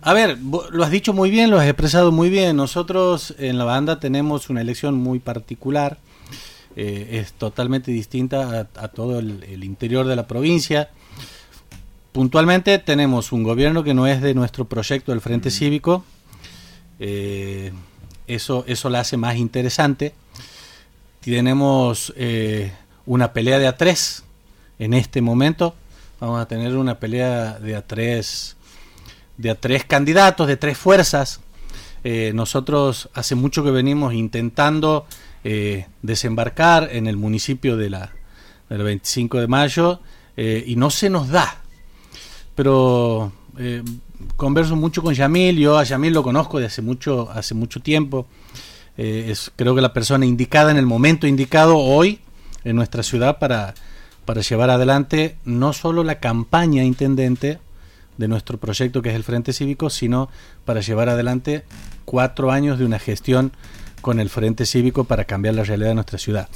A ver, lo has dicho muy bien, lo has expresado muy bien. Nosotros en la banda tenemos una elección muy particular. Es totalmente distinta a todo el interior de la provincia. Puntualmente tenemos un gobierno que no es de nuestro proyecto del Frente Cívico. Eso la hace más interesante. Tenemos una pelea de a tres en este momento. Vamos a tener una pelea de a tres candidatos, de tres fuerzas. Nosotros hace mucho que venimos intentando desembarcar en el municipio del 25 de mayo y no se nos da, pero converso mucho con Yamil. Yo a Yamil lo conozco de hace mucho tiempo. Creo que la persona indicada en el momento indicado hoy en nuestra ciudad para llevar adelante no solo la campaña intendente de nuestro proyecto, que es el Frente Cívico, sino para llevar adelante 4 años de una gestión con el Frente Cívico para cambiar la realidad de nuestra ciudad.